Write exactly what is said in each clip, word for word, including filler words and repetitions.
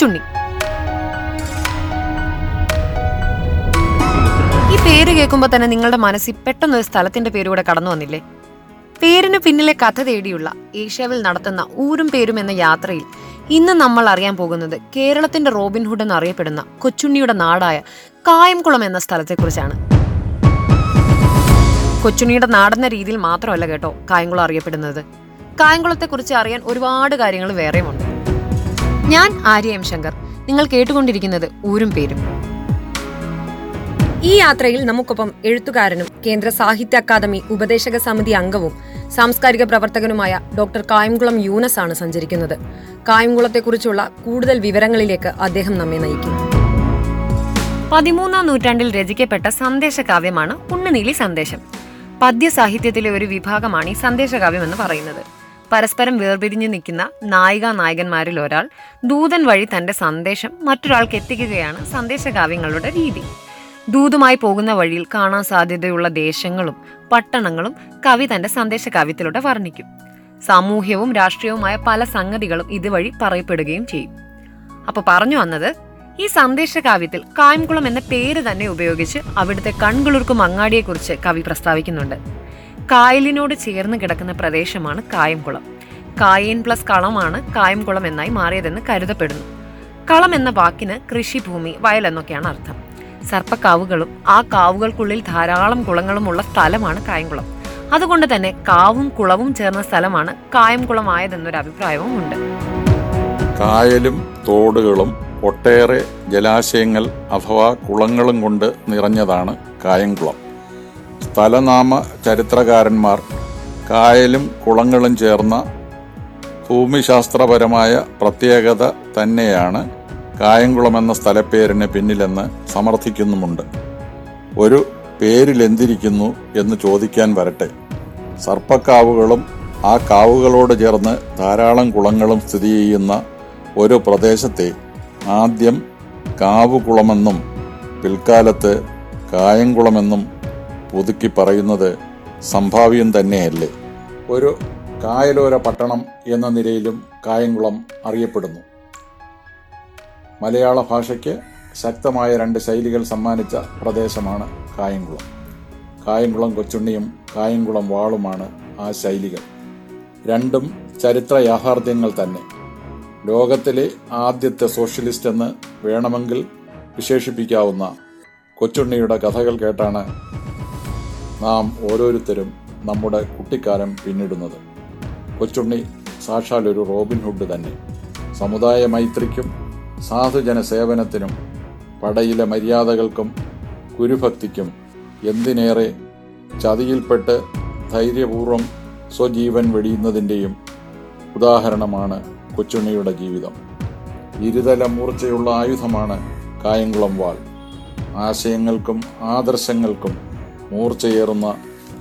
കൊച്ചുണ്ണി. ഈ പേര് കേൾക്കുമ്പോൾ തന്നെ നിങ്ങളുടെ മനസ്സിൽ പെട്ടെന്നൊരു സ്ഥലത്തിന്റെ പേര് കൂടെ കടന്നു വന്നില്ലേ? പേരിന് പിന്നിലെ കഥ തേടിയുള്ള ഏഷ്യാവിൽ നടത്തുന്ന ഊരും പേരും എന്ന യാത്രയിൽ ഇന്ന് നമ്മൾ അറിയാൻ പോകുന്നത് കേരളത്തിന്റെ റോബിൻഹുഡ് എന്നറിയപ്പെടുന്ന കൊച്ചുണ്ണിയുടെ നാടായ കായംകുളം എന്ന സ്ഥലത്തെക്കുറിച്ചാണ്. കൊച്ചുണ്ണിയുടെ നാടെന്ന രീതിയിൽ മാത്രമല്ല കേട്ടോ കായംകുളം അറിയപ്പെടുന്നത്. കായംകുളത്തെക്കുറിച്ച് അറിയാൻ ഒരുപാട് കാര്യങ്ങൾ വേറെയുമുണ്ട്. ഞാൻ ആര്യ എം ശങ്കർ, നിങ്ങൾ കേട്ടുകൊണ്ടിരിക്കുന്നത് ഊരും പേരും. ഈ യാത്രയിൽ നമുക്കൊപ്പം എഴുത്തുകാരനും കേന്ദ്ര സാഹിത്യ അക്കാദമി ഉപദേശക സമിതി അംഗവും സാംസ്കാരിക പ്രവർത്തകനുമായ ഡോക്ടർ കായംകുളം യൂനസ് ആണ് സഞ്ചരിക്കുന്നത്. കായംകുളത്തെക്കുറിച്ചുള്ള കൂടുതൽ വിവരങ്ങളിലേക്ക് അദ്ദേഹം നമ്മെ നയിക്കും. പതിമൂന്നാം നൂറ്റാണ്ടിൽ രചിക്കപ്പെട്ട സന്ദേശകാവ്യമാണ് ഉണ്ണുനീലി സന്ദേശം. പദ്യസാഹിത്യത്തിലെ ഒരു വിഭാഗമാണ് ഈ സന്ദേശകാവ്യം എന്ന് പറയുന്നത്. പരസ്പരം വേർപിരിഞ്ഞു നിൽക്കുന്ന നായികാ നായകന്മാരിൽ ഒരാൾ ദൂതൻ വഴി തന്റെ സന്ദേശം മറ്റൊരാൾക്ക് എത്തിക്കുകയാണ് സന്ദേശകാവ്യങ്ങളുടെ രീതി. ദൂതുമായി പോകുന്ന വഴിയിൽ കാണാൻ സാധ്യതയുള്ള ദേശങ്ങളും പട്ടണങ്ങളും കവി തന്റെ സന്ദേശകാവ്യത്തിലൂടെ വർണ്ണിക്കും. സാമൂഹ്യവും രാഷ്ട്രീയവുമായ പല സംഗതികളും ഇതുവഴി പറയപ്പെടുകയും ചെയ്യും. അപ്പൊ പറഞ്ഞു വന്നത്, ഈ സന്ദേശകാവ്യത്തിൽ കായംകുളം എന്ന പേര് തന്നെ ഉപയോഗിച്ച് അവിടുത്തെ കൺകുളിർക്കും അങ്ങാടിയെക്കുറിച്ച് കവി പ്രസ്താവിക്കുന്നുണ്ട്. കായലിനോട് ചേർന്ന് കിടക്കുന്ന പ്രദേശമാണ് കായംകുളം. കായൻ പ്ലസ് കളമാണ് കായംകുളം എന്നായി മാറിയതെന്ന് കരുതപ്പെടുന്നു. കളം എന്ന വാക്കിന് കൃഷിഭൂമി, വയൽ എന്നൊക്കെയാണ് അർത്ഥം. സർപ്പക്കാവുകളും ആ കാവുകൾക്കുള്ളിൽ ധാരാളം കുളങ്ങളുമുള്ള സ്ഥലമാണ് കായംകുളം. അതുകൊണ്ട് തന്നെ കാവും കുളവും ചേർന്ന സ്ഥലമാണ് കായംകുളമായതെന്നൊരു അഭിപ്രായവും ഉണ്ട്. കായലും തോടുകളും ഒട്ടേറെ ജലാശയങ്ങൾ അഥവാ കുളങ്ങളും കൊണ്ട് നിറഞ്ഞതാണ് കായംകുളം. സ്ഥലനാമ ചരിത്രകാരന്മാർ കായലും കുളങ്ങളും ചേർന്ന ഭൂമിശാസ്ത്രപരമായ പ്രത്യേകത തന്നെയാണ് കായംകുളം എന്ന സ്ഥലപ്പേരിന് പിന്നിലെന്ന് സമർത്ഥിക്കുന്നുമുണ്ട്. ഒരു പേരിലെന്തിരിക്കുന്നു എന്ന് ചോദിക്കാൻ വരട്ടെ, സർപ്പക്കാവുകളും ആ കാവുകളോട് ചേർന്ന് ധാരാളം കുളങ്ങളും സ്ഥിതി ചെയ്യുന്ന ഒരു പ്രദേശത്തെ ആദ്യം കാവുകുളമെന്നും പിൽക്കാലത്ത് കായംകുളമെന്നും പുതുക്കി പറയുന്നത് സംഭാവ്യം തന്നെയല്ലേ? ഒരു കായലോര പട്ടണം എന്ന നിലയിലും കായംകുളം അറിയപ്പെടുന്നു. മലയാള ഭാഷയ്ക്ക് ശക്തമായ രണ്ട് ശൈലികൾ സമ്മാനിച്ച പ്രദേശമാണ് കായംകുളം. കായംകുളം കൊച്ചുണ്ണിയും കായംകുളം വാളുമാണ് ആ ശൈലികൾ. രണ്ടും ചരിത്ര യാഥാർത്ഥ്യങ്ങൾ തന്നെ. ലോകത്തിലെ ആദ്യത്തെ സോഷ്യലിസ്റ്റ് എന്ന് വേണമെങ്കിൽ വിശേഷിപ്പിക്കാവുന്ന കൊച്ചുണ്ണിയുടെ കഥകൾ കേട്ടാണ് നാം ഓരോരുത്തരും നമ്മുടെ കുട്ടിക്കാലം പിന്നിടുന്നത്. കൊച്ചുണ്ണി സാക്ഷാൽ ഒരു റോബിൻഹുഡ് തന്നെ. സമുദായ മൈത്രിക്കും സാധുജന സേവനത്തിനും പടയിലെ മര്യാദകൾക്കും ഗുരുഭക്തിക്കും എന്തിനേറെ ചതിയിൽപ്പെട്ട് ധൈര്യപൂർവം സ്വജീവൻ വെടിയുന്നതിൻ്റെയും ഉദാഹരണമാണ് കൊച്ചുണ്ണിയുടെ ജീവിതം. ഇരുതല മൂർച്ചയുള്ള ആയുധമാണ് കായംകുളം വാൾ. ആശയങ്ങൾക്കും ആദർശങ്ങൾക്കും മൂർച്ചയേറുന്ന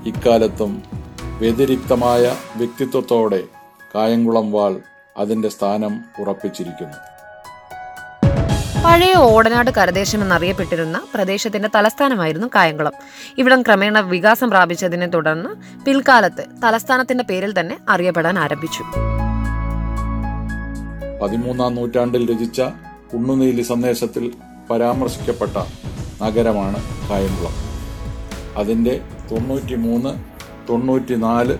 ഇക്കാലത്തും വ്യതിരിക്തമായ വ്യക്തിത്വത്തോടെ കായംകുളം വാൾ അതിൻ്റെ സ്ഥാനം ഉറപ്പിച്ചിരിക്കുന്നു. പഴയ ഓടനാട് കരദേശം എന്നറിയപ്പെട്ടിരുന്ന പ്രദേശത്തിന്റെ തലസ്ഥാനമായിരുന്നു കായംകുളം. ഇവിടം ക്രമേണ വികാസം പ്രാപിച്ചതിനെ തുടർന്ന് പിൽക്കാലത്ത് തലസ്ഥാനത്തിന്റെ പേരിൽ തന്നെ അറിയപ്പെടാൻ ആരംഭിച്ചു. പതിമൂന്നാം നൂറ്റാണ്ടിൽ രചിച്ച ഉണ്ണുനീലി സന്ദേശത്തിൽ പരാമർശിക്കപ്പെട്ട നഗരമാണ് കായംകുളം. അതിന്റെ തൊണ്ണൂറ്റി മൂന്ന് തൊണ്ണൂറ്റി നാല്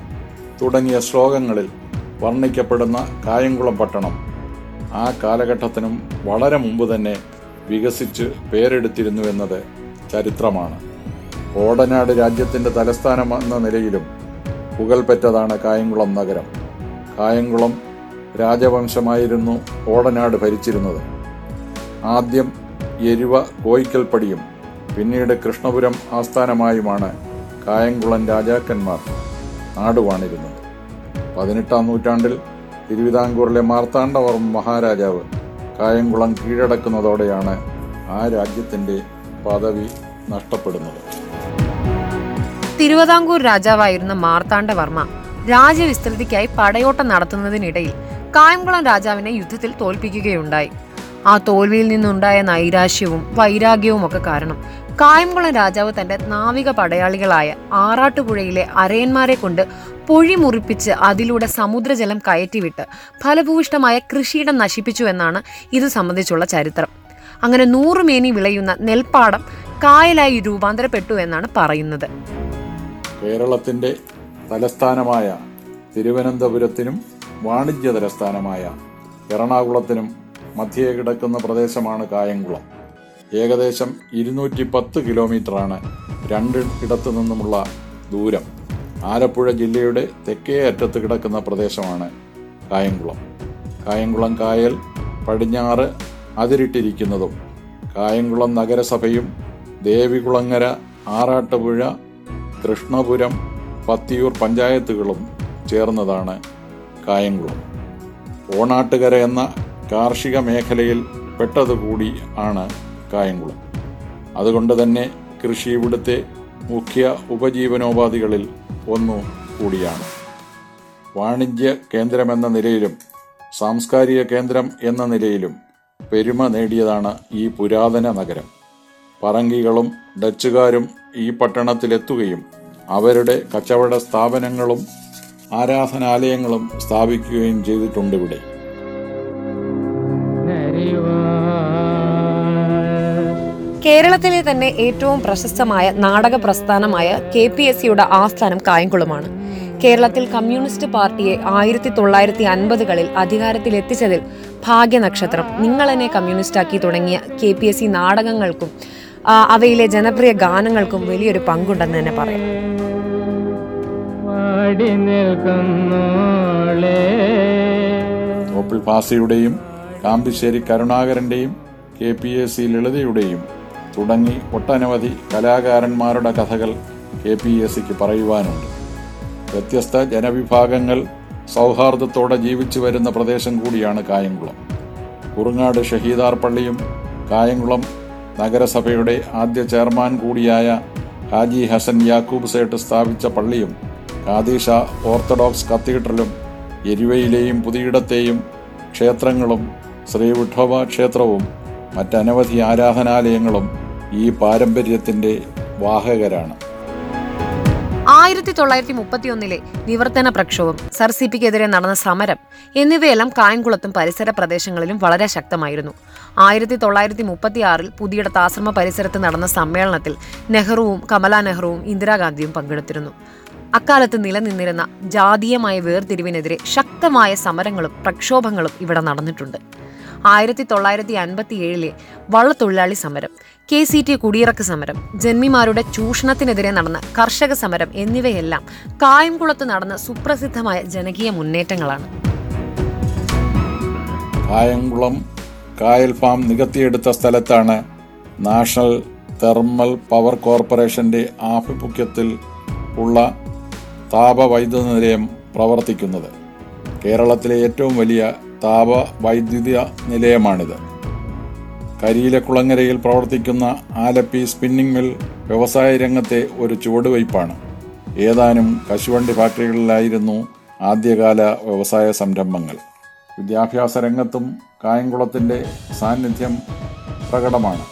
തുടങ്ങിയ ശ്ലോകങ്ങളിൽ വർണ്ണിക്കപ്പെടുന്ന കായംകുളം പട്ടണം ആ കാലഘട്ടത്തിനും വളരെ മുമ്പ് തന്നെ വികസിച്ച് പേരെടുത്തിരുന്നു എന്നത് ചരിത്രമാണ്. കോടനാട് രാജ്യത്തിൻ്റെ തലസ്ഥാനം എന്ന നിലയിലും പുകൾപെറ്റതാണ് കായംകുളം നഗരം. കായംകുളം രാജവംശമായിരുന്നു കോടനാട് ഭരിച്ചിരുന്നത്. ആദ്യം എരുവ കോയിക്കൽപ്പടിയും പിന്നീട് കൃഷ്ണപുരം ആസ്ഥാനമായുമാണ് കായംകുളം രാജാക്കന്മാർ നാടുവാണിരുന്നത്. പതിനെട്ടാം നൂറ്റാണ്ടിൽ തിരുവിതാംകൂറിലെ മാർത്താണ്ഡവർമ്മ മഹാരാജാവ് കായംകുളം കീഴടക്കുന്നതോടെയാണ് ആ രാജ്യത്തിന്റെ പദവി നഷ്ടപ്പെടുന്നത്. തിരുവിതാംകൂർ രാജാവായിരുന്ന മാർത്താണ്ഡവർമ്മ രാജ്യവിസ്തൃതിക്കായി പടയോട്ടം നടത്തുന്നതിനിടയിൽ കായംകുളം രാജാവിനെ യുദ്ധത്തിൽ തോൽപ്പിക്കുകയുണ്ടായി. ആ തോൽവിയിൽ നിന്നുണ്ടായ നൈരാശ്യവും വൈരാഗ്യവും ഒക്കെ കാരണം കായംകുളം രാജാവ് തന്റെ നാവിക പടയാളികളായ ആറാട്ടുപുഴയിലെ അരയന്മാരെ കൊണ്ട് പൊഴി മുറിപ്പിച്ച് അതിലൂടെ സമുദ്രജലം കയറ്റിവിട്ട് ഫലഭൂയിഷ്ടമായ കൃഷിയിടം നശിപ്പിച്ചു എന്നാണ് ഇത് സംബന്ധിച്ചുള്ള ചരിത്രം. അങ്ങനെ നൂറുമേനി വിളയുന്ന നെൽപ്പാടം കായലായി രൂപാന്തരപ്പെട്ടു എന്നാണ് പറയുന്നത്. കേരളത്തിന്റെ തലസ്ഥാനമായ തിരുവനന്തപുരത്തിനും വാണിജ്യ തലസ്ഥാനമായ എറണാകുളത്തിനും മധ്യേ കിടക്കുന്ന പ്രദേശമാണ് കായംകുളം. ഏകദേശം ഇരുന്നൂറ്റി പത്ത് കിലോമീറ്ററാണ് രണ്ട് ഇടത്തു നിന്നുമുള്ള ദൂരം. ആലപ്പുഴ ജില്ലയുടെ തെക്കേ അറ്റത്ത് കിടക്കുന്ന പ്രദേശമാണ് കായംകുളം. കായംകുളം കായൽ പടിഞ്ഞാറ് അതിരിട്ടിരിക്കുന്നതും കായംകുളം നഗരസഭയും ദേവികുളങ്ങര, ആറാട്ടുപുഴ, കൃഷ്ണപുരം, പത്തിയൂർ പഞ്ചായത്തുകളും ചേർന്നതാണ് കായംകുളം. ഓണാട്ടുകര എന്ന കാർഷിക മേഖലയിൽ പെട്ടതുകൂടി ആണ് കായംകുളം. അതുകൊണ്ട് തന്നെ കൃഷി ഇവിടുത്തെ മുഖ്യ ഉപജീവനോപാധികളിൽ ഒന്നു കൂടിയാണ്. വാണിജ്യ കേന്ദ്രമെന്ന നിലയിലും സാംസ്കാരിക കേന്ദ്രം എന്ന നിലയിലും പെരുമ നേടിയതാണ് ഈ പുരാതന നഗരം. പറങ്കികളും ഡച്ചുകാരും ഈ പട്ടണത്തിലെത്തുകയും അവരുടെ കച്ചവട സ്ഥാപനങ്ങളും ആരാധനാലയങ്ങളും സ്ഥാപിക്കുകയും ചെയ്തിട്ടുണ്ട്. ഇവിടെ കേരളത്തിലെ തന്നെ ഏറ്റവും പ്രശസ്തമായ നാടക പ്രസ്ഥാനമായ കെ പി എസ് സിയുടെ ആസ്ഥാനം കായംകുളമാണ്. കേരളത്തിൽ കമ്മ്യൂണിസ്റ്റ് പാർട്ടിയെ ആയിരത്തി തൊള്ളായിരത്തി അൻപതുകളിൽ അധികാരത്തിൽ എത്തിച്ചതിൽ ഭാഗ്യനക്ഷത്രം, നിങ്ങളെന്നെ കമ്മ്യൂണിസ്റ്റാക്കി തുടങ്ങിയ കെ പി എസ് സി നാടകങ്ങൾക്കും അവയിലെ ജനപ്രിയ ഗാനങ്ങൾക്കും വലിയൊരു പങ്കുണ്ടെന്ന് തന്നെ പറയാം. തോപ്പിൽ ഭാസിയുടെയും കാമ്പിശ്ശേരി കരുണാകരന്റെയും കെ പി എസ് സി ലളിതയുടെയും തുടങ്ങി ഒട്ടനവധി കലാകാരന്മാരുടെ കഥകൾ കെ പി എസ് സിക്ക് പറയുവാനുണ്ട്. വ്യത്യസ്ത ജനവിഭാഗങ്ങൾ സൗഹാർദ്ദത്തോടെ ജീവിച്ചു വരുന്ന പ്രദേശം കൂടിയാണ് കായംകുളം. കുറുങ്ങാട് ഷഹീദാർ പള്ളിയും കായംകുളം നഗരസഭയുടെ ആദ്യ ചെയർമാൻ കൂടിയായ ഹാജി ഹസൻ യാക്കൂബ് സേട്ട് സ്ഥാപിച്ച പള്ളിയും കാദിഷ ഓർത്തഡോക്സ് കത്തീഡ്രലും എരുവയിലെയും പുതിയിടത്തെയും ക്ഷേത്രങ്ങളും ശ്രീ വിഠോബ ക്ഷേത്രവും മറ്റനവധി ആരാധനാലയങ്ങളും ഈ പാരമ്പര്യത്തിന്റെ വാഹകരാണ്. ആയിരത്തി തൊള്ളായിരത്തി മുപ്പത്തി ഒന്നിലെ നിവർത്തന പ്രക്ഷോഭം, സർ സി പിക്കെതിരെ നടന്ന സമരം എന്നിവയെല്ലാം കായംകുളത്തും പരിസര പ്രദേശങ്ങളിലും വളരെ ശക്തമായിരുന്നു. ആയിരത്തി തൊള്ളായിരത്തി മുപ്പത്തി ആറിൽ പുതിയിടത്ത് ആശ്രമ പരിസരത്ത് നടന്ന സമ്മേളനത്തിൽ നെഹ്റുവും കമലാ നെഹ്റുവും ഇന്ദിരാഗാന്ധിയും പങ്കെടുത്തിരുന്നു. അക്കാലത്ത് നിലനിന്നിരുന്ന ജാതീയമായ വേർതിരിവിനെതിരെ ശക്തമായ സമരങ്ങളും പ്രക്ഷോഭങ്ങളും ഇവിടെ നടന്നിട്ടുണ്ട്. ആയിരത്തി തൊള്ളായിരത്തി അൻപത്തി ഏഴിലെ വള്ളത്തൊഴിലാളി സമരം, കെ സി ടി കുടിയിറക്ക് സമരം, ജന്മിമാരുടെ ചൂഷണത്തിനെതിരെ നടന്ന കർഷക സമരം എന്നിവയെല്ലാം കായംകുളത്ത് നടന്ന സുപ്രസിദ്ധമായ ജനകീയ മുന്നേറ്റങ്ങളാണ്. കായംകുളം കായൽ ഫാം നികത്തിയെടുത്ത സ്ഥലത്താണ് നാഷണൽ തെർമൽ പവർ കോർപ്പറേഷന്റെ ആഭിമുഖ്യത്തിൽ ഉള്ള താപവൈദ്യുത നിലയം പ്രവർത്തിക്കുന്നത്. കേരളത്തിലെ ഏറ്റവും വലിയ താപവൈദ്യുത നിലയമാണിത്. കരിയിലകുളങ്ങരയിൽ പ്രവർത്തിക്കുന്ന ആലപ്പി സ്പിന്നിങ്ങ് മിൽ വ്യവസായ രംഗത്തെ ഒരു ചുവടുവയ്പ്പാണ്. ഏതാനും കശുവണ്ടി ഫാക്ടറികളിലായിരുന്നു ആദ്യകാല വ്യവസായ സംരംഭങ്ങൾ. വിദ്യാഭ്യാസ രംഗത്തും കായംകുളത്തിൻ്റെ സാന്നിധ്യം പ്രകടമാണ്.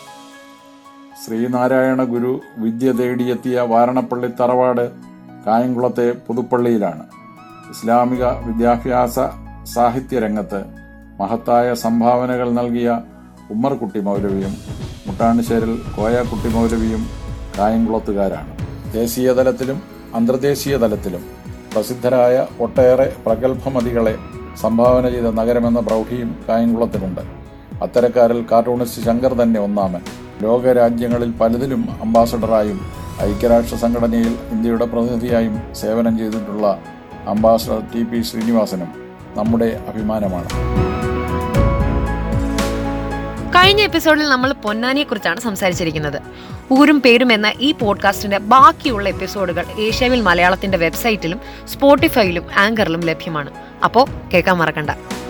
ശ്രീനാരായണ ഗുരു വിദ്യ തേടിയെത്തിയ വാരണപ്പള്ളി തറവാട് കായംകുളത്തെ പുതുപ്പള്ളിയിലാണ്. ഇസ്ലാമിക വിദ്യാഭ്യാസ സാഹിത്യരംഗത്ത് മഹത്തായ സംഭാവനകൾ നൽകിയ ഉമ്മർകുട്ടി മൗലവിയും മുട്ടാണിശ്ശേരിൽ കോയാക്കുട്ടി മൗലവിയും കായംകുളത്തുകാരാണ്. ദേശീയ തലത്തിലും അന്തർദേശീയ തലത്തിലും പ്രസിദ്ധരായ ഒട്ടേറെ പ്രഗത്ഭമതികളെ സംഭാവന ചെയ്ത നഗരമെന്ന പ്രൗഢിയും കായംകുളത്തിനുണ്ട്. അത്തരക്കാരിൽ കാർട്ടൂണിസ്റ്റ് ശങ്കർ തന്നെ ഒന്നാമൻ. ലോകരാജ്യങ്ങളിൽ പലതിലും അംബാസിഡറായും ഐക്യരാഷ്ട്ര സംഘടനയിൽ ഇന്ത്യയുടെ പ്രതിനിധിയായും സേവനം ചെയ്തിട്ടുള്ള അംബാസിഡർ ടി പി ശ്രീനിവാസനും നമ്മുടെ അഭിമാനമാണ്. കഴിഞ്ഞ എപ്പിസോഡിൽ നമ്മൾ പൊന്നാനിയെ കുറിച്ചാണ് സംസാരിച്ചിരിക്കുന്നത്. ഊരും പേരും എന്ന ഈ പോഡ്കാസ്റ്റിന്റെ ബാക്കിയുള്ള എപ്പിസോഡുകൾ ഏഷ്യാവിൽ മലയാളത്തിന്റെ വെബ്സൈറ്റിലും സ്പോട്ടിഫൈയിലും ആങ്കറിലും ലഭ്യമാണ്. അപ്പോൾ കേൾക്കാൻ മറക്കണ്ട.